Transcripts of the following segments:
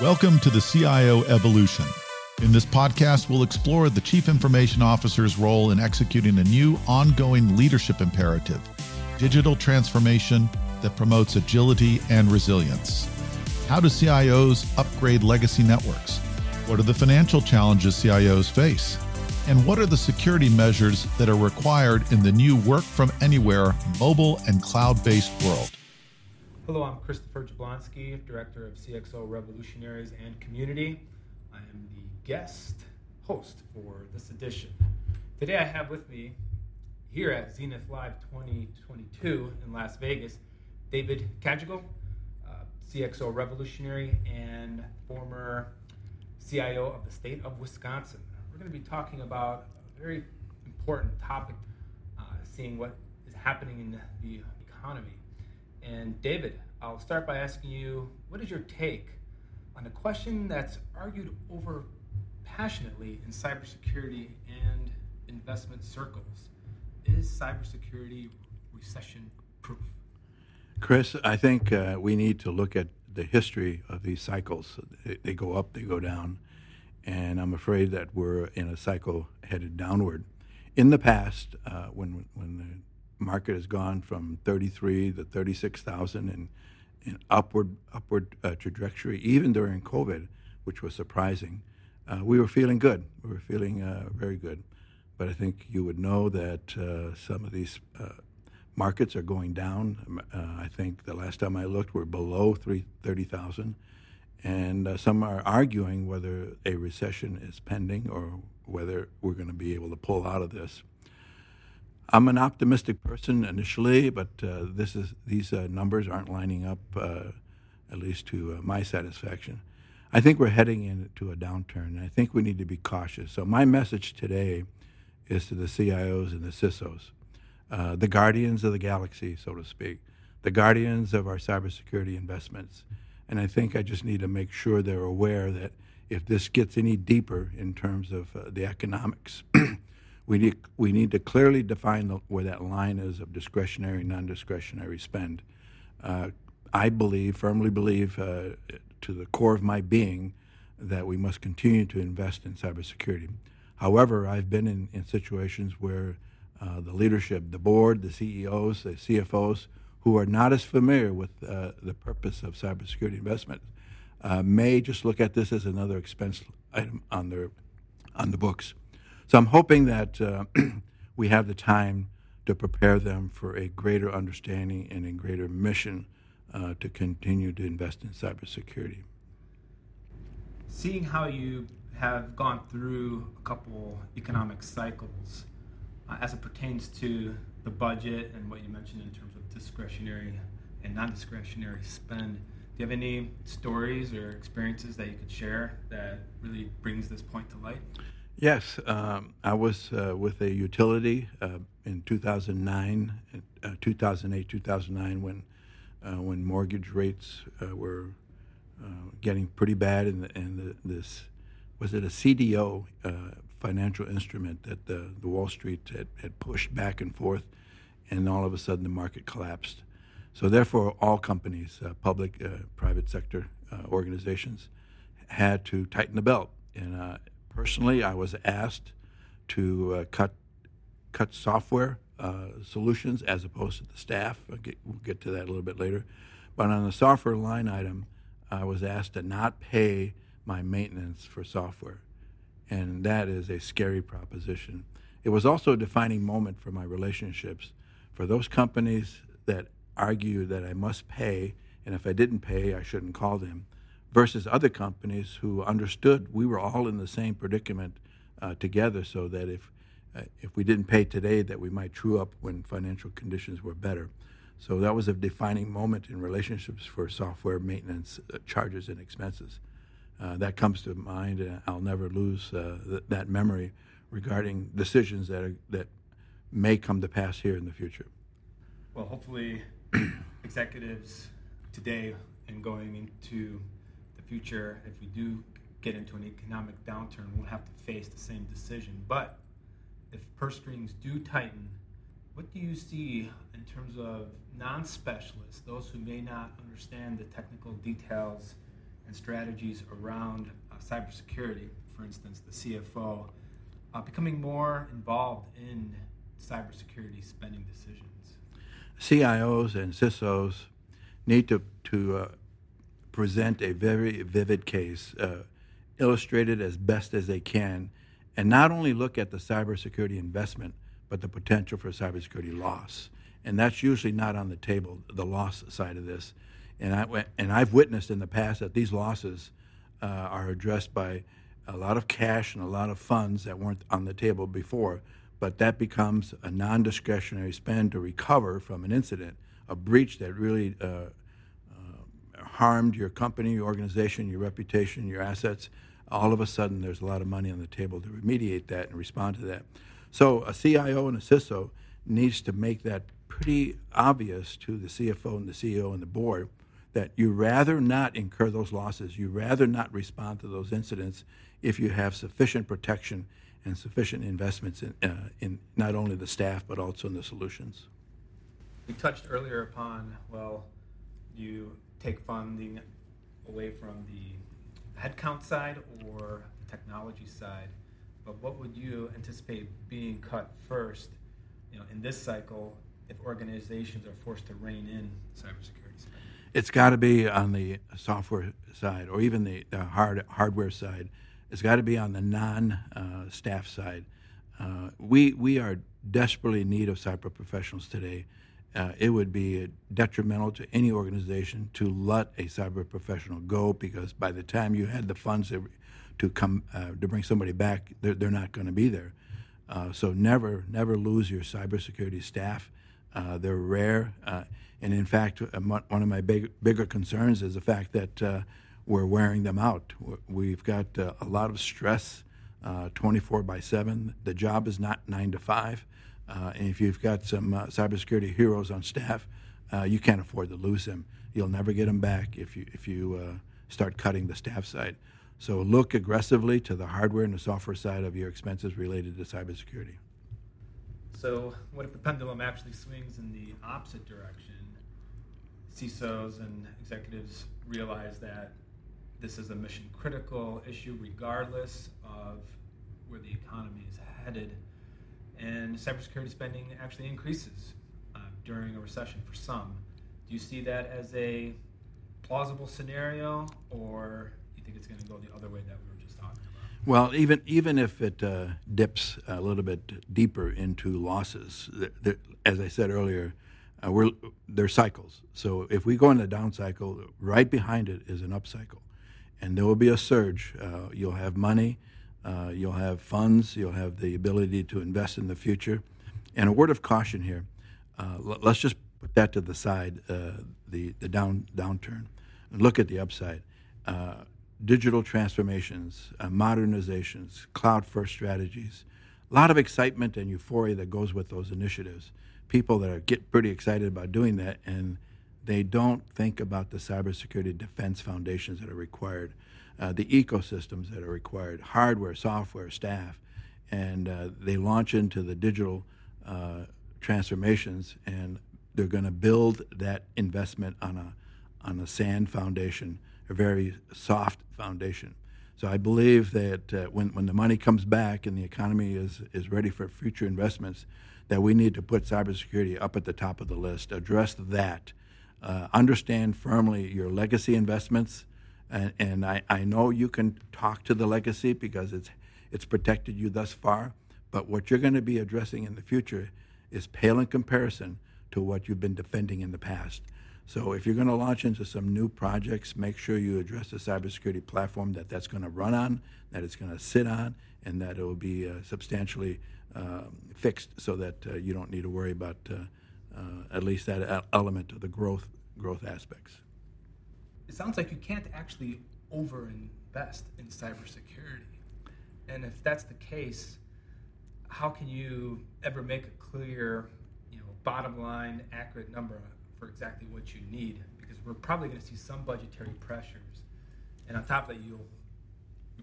Welcome to the CIO Evolution. In this podcast, we'll explore the Chief Information Officer's role in executing a new ongoing leadership imperative, digital transformation that promotes agility and resilience. How do CIOs upgrade legacy networks? What are the financial challenges CIOs face? And what are the security measures that are required in the new work from anywhere, mobile and cloud-based world? Hello, I'm Christopher Jablonski, Director of CXO Revolutionaries and Community. I am the guest host for this edition. Today I have with me, here at Zenith Live 2022 in Las Vegas, David Cagigal, CXO Revolutionary and former CIO of the state of Wisconsin. We're going to be talking about a very important topic, seeing what is happening in the economy. And David, I'll start by asking you, what is your take on a question that's argued over passionately in cybersecurity and investment circles? Is cybersecurity recession-proof? Chris, I think we need to look at the history of these cycles. They go up, they go down, and I'm afraid that we're in a cycle headed downward. In the past, when the market has gone from 33 to 36,000 and an upward trajectory, even during COVID, which was surprising, we were feeling good. We were feeling very good. But I think you would know that some of these markets are going down. I think the last time I looked, we're below 30,000. And some are arguing whether a recession is pending or whether we're going to be able to pull out of this. I'm an optimistic person initially, but these numbers aren't lining up, at least to my satisfaction. I think we're heading into a downturn, and I think we need to be cautious. So my message today is to the CIOs and the CISOs, the guardians of the galaxy, so to speak, the guardians of our cybersecurity investments. And I think I just need to make sure they're aware that if this gets any deeper in terms of the economics, We need to clearly define where that line is of discretionary, non-discretionary spend. I firmly believe to the core of my being that we must continue to invest in cybersecurity. However, I've been in situations where the leadership, the board, the CEOs, the CFOs, who are not as familiar with the purpose of cybersecurity investment, may just look at this as another expense item on the books. So I'm hoping that we have the time to prepare them for a greater understanding and a greater mission to continue to invest in cybersecurity. Seeing how you have gone through a couple economic cycles as it pertains to the budget and what you mentioned in terms of discretionary and non-discretionary spend, do you have any stories or experiences that you could share that really brings this point to light? Yes, I was with a utility in 2008, 2009, when mortgage rates were getting pretty bad, and this was it a CDO financial instrument that the Wall Street had pushed back and forth, and all of a sudden the market collapsed. So therefore, all companies, public, private sector organizations, had to tighten the belt. And personally, I was asked to cut software solutions as opposed to the staff. We'll get to that a little bit later. But on the software line item, I was asked to not pay my maintenance for software. And that is a scary proposition. It was also a defining moment for my relationships. For those companies that argue that I must pay, and if I didn't pay, I shouldn't call them, versus other companies who understood we were all in the same predicament together, so that if we didn't pay today, that we might true up when financial conditions were better. So that was a defining moment in relationships for software maintenance charges and expenses. That comes to mind, and I'll never lose that memory regarding decisions that may come to pass here in the future. Well, hopefully executives today and going into future, if we do get into an economic downturn, we'll have to face the same decision. But if purse strings do tighten, what do you see in terms of non-specialists, those who may not understand the technical details and strategies around cybersecurity, for instance, the CFO, becoming more involved in cybersecurity spending decisions? CIOs and CISOs need to present a very vivid case, illustrate it as best as they can, and not only look at the cybersecurity investment, but the potential for cybersecurity loss. And that's usually not on the table, the loss side of this. And I've witnessed in the past that these losses are addressed by a lot of cash and a lot of funds that weren't on the table before, but that becomes a non-discretionary spend to recover from an incident, a breach that really harmed your company, your organization, your reputation, your assets. All of a sudden, there's a lot of money on the table to remediate that and respond to that. So a CIO and a CISO needs to make that pretty obvious to the CFO and the CEO and the board that you rather not incur those losses, you rather not respond to those incidents if you have sufficient protection and sufficient investments in not only the staff but also in the solutions. We touched earlier upon, well, you take funding away from the headcount side or the technology side, but what would you anticipate being cut first, you know, in this cycle if organizations are forced to rein in cybersecurity spending? It's got to be on the software side or even the hardware side. It's got to be on the non-staff side. We are desperately in need of cyber professionals today. It would be detrimental to any organization to let a cyber professional go, because by the time you had the funds to come to bring somebody back, they're not going to be there. So never lose your cybersecurity staff. They're rare. And in fact, one of my bigger concerns is the fact that we're wearing them out. We've got a lot of stress 24/7. The job is not 9 to 5. And if you've got some cybersecurity heroes on staff, you can't afford to lose them. You'll never get them back if you start cutting the staff side. So look aggressively to the hardware and the software side of your expenses related to cybersecurity. So what if the pendulum actually swings in the opposite direction? CISOs and executives realize that this is a mission-critical issue regardless of where the economy is headed, and cybersecurity spending actually increases during a recession for some. Do you see that as a plausible scenario, or do you think it's going to go the other way that we were just talking about? Well, even if it dips a little bit deeper into losses, as I said earlier, they're cycles. So if we go in a down cycle, right behind it is an up cycle, and there will be a surge. You'll have money. You'll have funds, you'll have the ability to invest in the future. And a word of caution here, let's just put that to the side, the downturn, and look at the upside. Digital transformations, modernizations, cloud-first strategies, a lot of excitement and euphoria that goes with those initiatives. People that get pretty excited about doing that, and they don't think about the cybersecurity defense foundations that are required. The ecosystems that are required, hardware, software, staff, and they launch into the digital transformations, and they're going to build that investment on a sand foundation, a very soft foundation. So I believe that when the money comes back and the economy is ready for future investments, that we need to put cybersecurity up at the top of the list, address that, understand firmly your legacy investments. And I know you can talk to the legacy because it's protected you thus far, but what you're going to be addressing in the future is pale in comparison to what you've been defending in the past. So if you're going to launch into some new projects, make sure you address the cybersecurity platform that's going to run on, that it's going to sit on, and that it will be substantially fixed so that you don't need to worry about at least that element of the growth aspects. It sounds like you can't actually overinvest in cybersecurity. And if that's the case, how can you ever make a clear, bottom line, accurate number for exactly what you need? Because we're probably going to see some budgetary pressures. And on top of that, you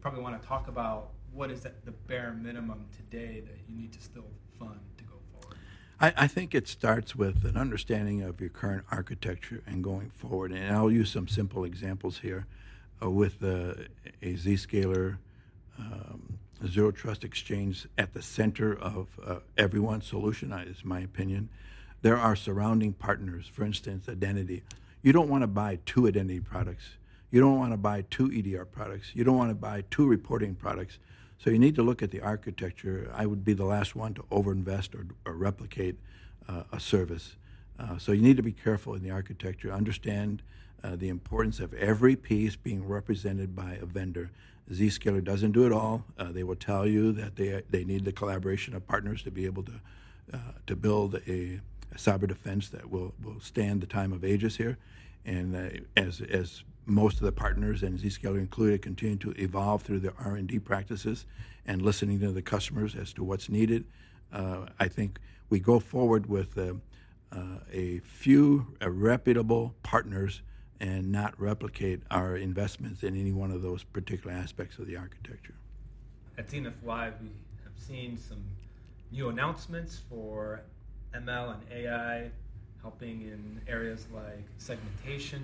probably want to talk about what is the bare minimum today that you need to still fund to go forward. I think it starts with an understanding of your current architecture and going forward. And I'll use some simple examples here. with a Zscaler Zero Trust Exchange at the center of everyone's solution, is my opinion. There are surrounding partners, for instance, identity. You don't want to buy 2 identity products. You don't want to buy 2 EDR products. You don't want to buy 2 reporting products. So you need to look at the architecture. I would be the last one to overinvest or replicate a service. So you need to be careful in the architecture. Understand the importance of every piece being represented by a vendor. Zscaler doesn't do it all. They will tell you that they need the collaboration of partners to be able to build a cyber defense that will stand the time of ages here. And as most of the partners, and Zscaler included, continue to evolve through their R&D practices and listening to the customers as to what's needed, I think we go forward with a few reputable partners and not replicate our investments in any one of those particular aspects of the architecture. At Zenith Live, we have seen some new announcements for ML and AI, helping in areas like segmentation.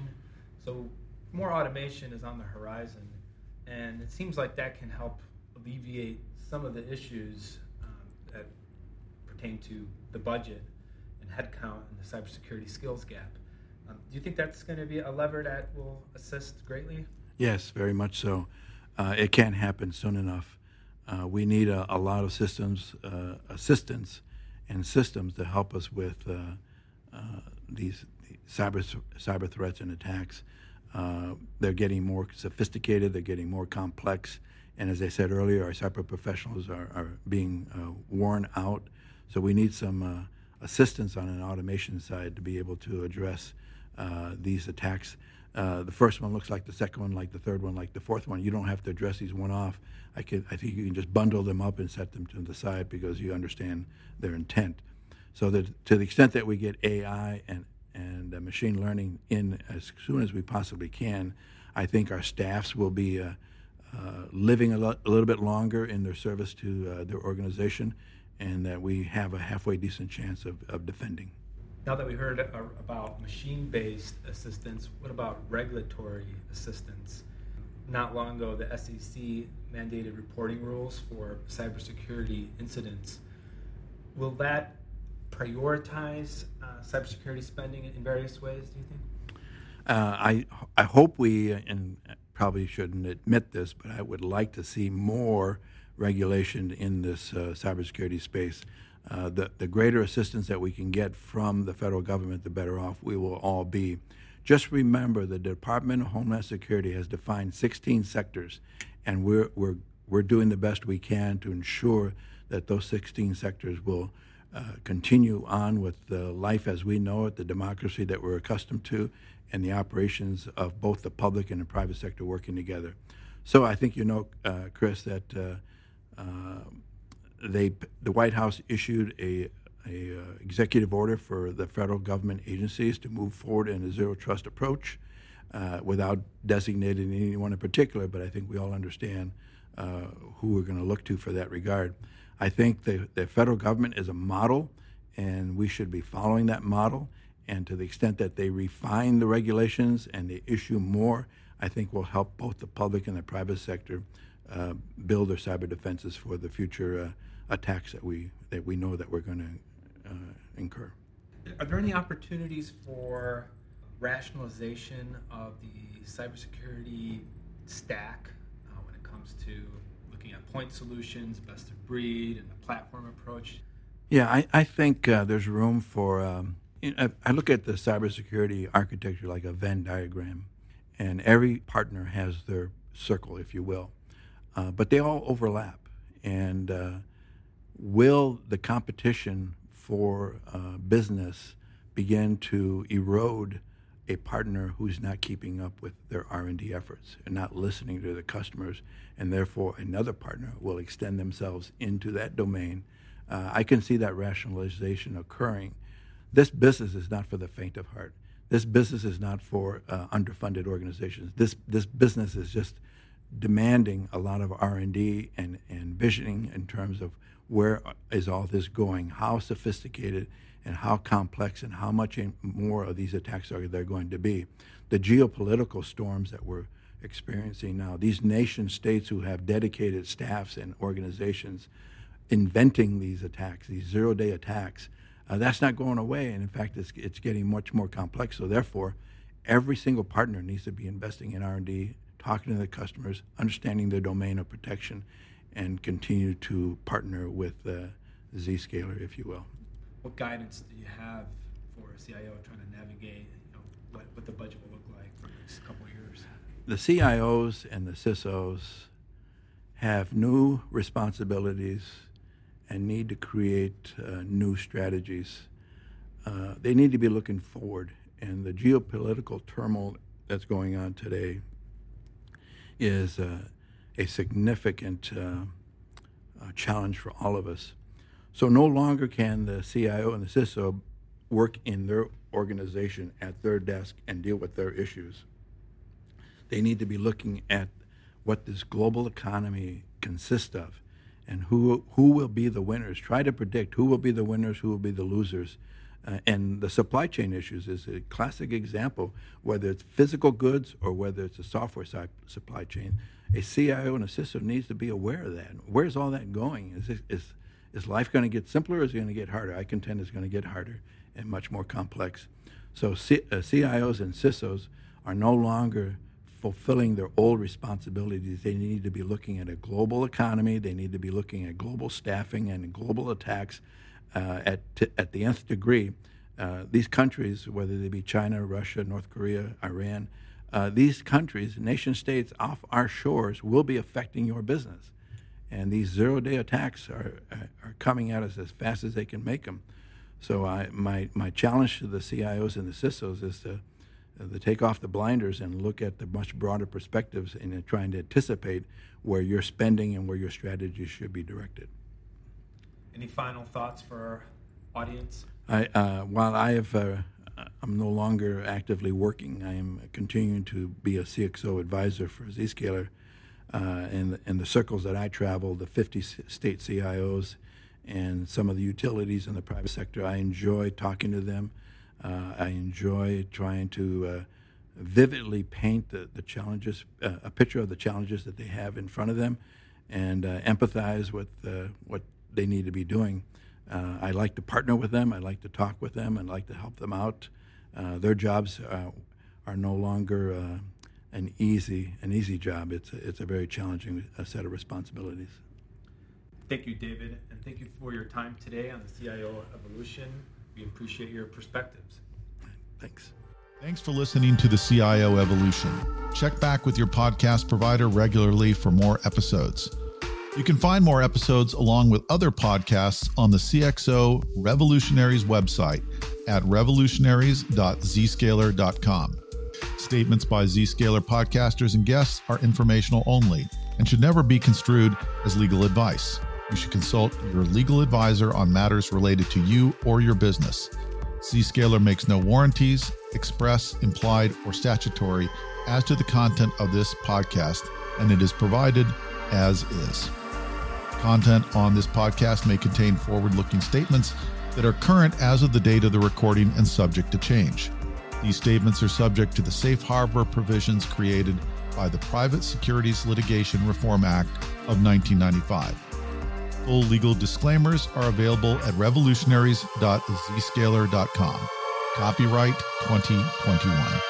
So more automation is on the horizon, and it seems like that can help alleviate some of the issues that pertain to the budget and headcount and the cybersecurity skills gap. Do you think that's going to be a lever that will assist greatly? Yes, very much so. It can't happen soon enough. We need a lot of systems, assistance and systems to help us with these cyber threats and attacks. They're getting more sophisticated, they're getting more complex, and as I said earlier, our cyber professionals are being worn out, so we need some assistance on an automation side to be able to address these attacks. The first one looks like the second one, like the third one, like the fourth one. You don't have to address these one off. I think you can just bundle them up and set them to the side because you understand their intent. So that to the extent that we get AI and machine learning in as soon as we possibly can, I think our staffs will be living a little bit longer in their service to their organization, and that we have a halfway decent chance of defending. Now that we heard about machine-based assistance, what about regulatory assistance? Not long ago, the SEC mandated reporting rules for cybersecurity incidents. Will that prioritize cybersecurity spending in various ways, do you think? I hope we, and probably shouldn't admit this, but I would like to see more regulation in this cybersecurity space. The greater assistance that we can get from the federal government, the better off we will all be. Just remember, the Department of Homeland Security has defined 16 sectors, and we're doing the best we can to ensure that those 16 sectors will continue on with the life as we know it, the democracy that we're accustomed to, and the operations of both the public and the private sector working together. So I think Chris, that the White House issued a executive order for the federal government agencies to move forward in a zero trust approach without designating anyone in particular, but I think we all understand who we're going to look to for that regard. I think the federal government is a model, and we should be following that model. And to the extent that they refine the regulations and they issue more, I think will help both the public and the private sector build their cyber defenses for the future attacks that we know that we're going to incur. Are there any opportunities for rationalization of the cybersecurity stack when it comes to looking at point solutions, best of breed, and the platform approach? Yeah, I think there's room for, I look at the cybersecurity architecture like a Venn diagram, and every partner has their circle, if you will. But they all overlap. And will the competition for business begin to erode a partner who's not keeping up with their R&D efforts and not listening to the customers, and therefore another partner will extend themselves into that domain? I can see that rationalization occurring. This business is not for the faint of heart. This business is not for underfunded organizations. This business is just demanding a lot of R&D and visioning in terms of where is all this going, how sophisticated and how complex and how much more of these attacks are there going to be. The geopolitical storms that we're experiencing now. These nation states who have dedicated staffs and organizations inventing these attacks, these zero-day attacks, that's not going away. And in fact, it's getting much more complex. So therefore, every single partner needs to be investing in R&D, talking to the customers, understanding their domain of protection, and continue to partner with Zscaler, if you will. What guidance do you have for a CIO trying to navigate what the budget will look like for the next couple of years? The CIOs and the CISOs have new responsibilities and need to create new strategies. They need to be looking forward, and the geopolitical turmoil that's going on today is a significant challenge for all of us. So no longer can the CIO and the CISO work in their organization at their desk and deal with their issues. They need to be looking at what this global economy consists of and who will be the winners. Try to predict who will be the winners, who will be the losers. And the supply chain issues is a classic example, whether it's physical goods or whether it's a software side supply chain. A CIO and a CISO needs to be aware of that. Where's all that going? Is life going to get simpler or is it going to get harder? I contend it's going to get harder and much more complex. So CIOs and CISOs are no longer fulfilling their old responsibilities. They need to be looking at a global economy. They need to be looking at global staffing and global attacks at the nth degree. These countries, whether they be China, Russia, North Korea, Iran, these countries, nation states off our shores will be affecting your business. And these zero-day attacks are coming at us as fast as they can make them. So my challenge to the CIOs and the CISOs is to take off the blinders and look at the much broader perspectives in trying to anticipate where your spending and where your strategy should be directed. Any final thoughts for our audience? I'm no longer actively working. I am continuing to be a CXO advisor for Zscaler. In the circles that I travel, the 50 state CIOs and some of the utilities in the private sector, I enjoy talking to them. I enjoy trying to vividly paint the challenges, a picture of the challenges that they have in front of them, and empathize with what they need to be doing. I like to partner with them. I like to talk with them. I like to help them out. Their jobs are no longer an easy job. It's a very challenging set of responsibilities. Thank you, David, and thank you for your time today on the CIO Evolution. We appreciate your perspectives. Thanks. Thanks for listening to the CIO Evolution. Check back with your podcast provider regularly for more episodes. You can find more episodes along with other podcasts on the CXO Revolutionaries website at revolutionaries.zscaler.com. Statements by Zscaler podcasters and guests are informational only and should never be construed as legal advice. You should consult your legal advisor on matters related to you or your business. Zscaler makes no warranties, express, implied, or statutory as to the content of this podcast, and it is provided as is. Content on this podcast may contain forward-looking statements that are current as of the date of the recording and subject to change. These statements are subject to the safe harbor provisions created by the Private Securities Litigation Reform Act of 1995. Full legal disclaimers are available at revolutionaries.zscaler.com. Copyright 2021.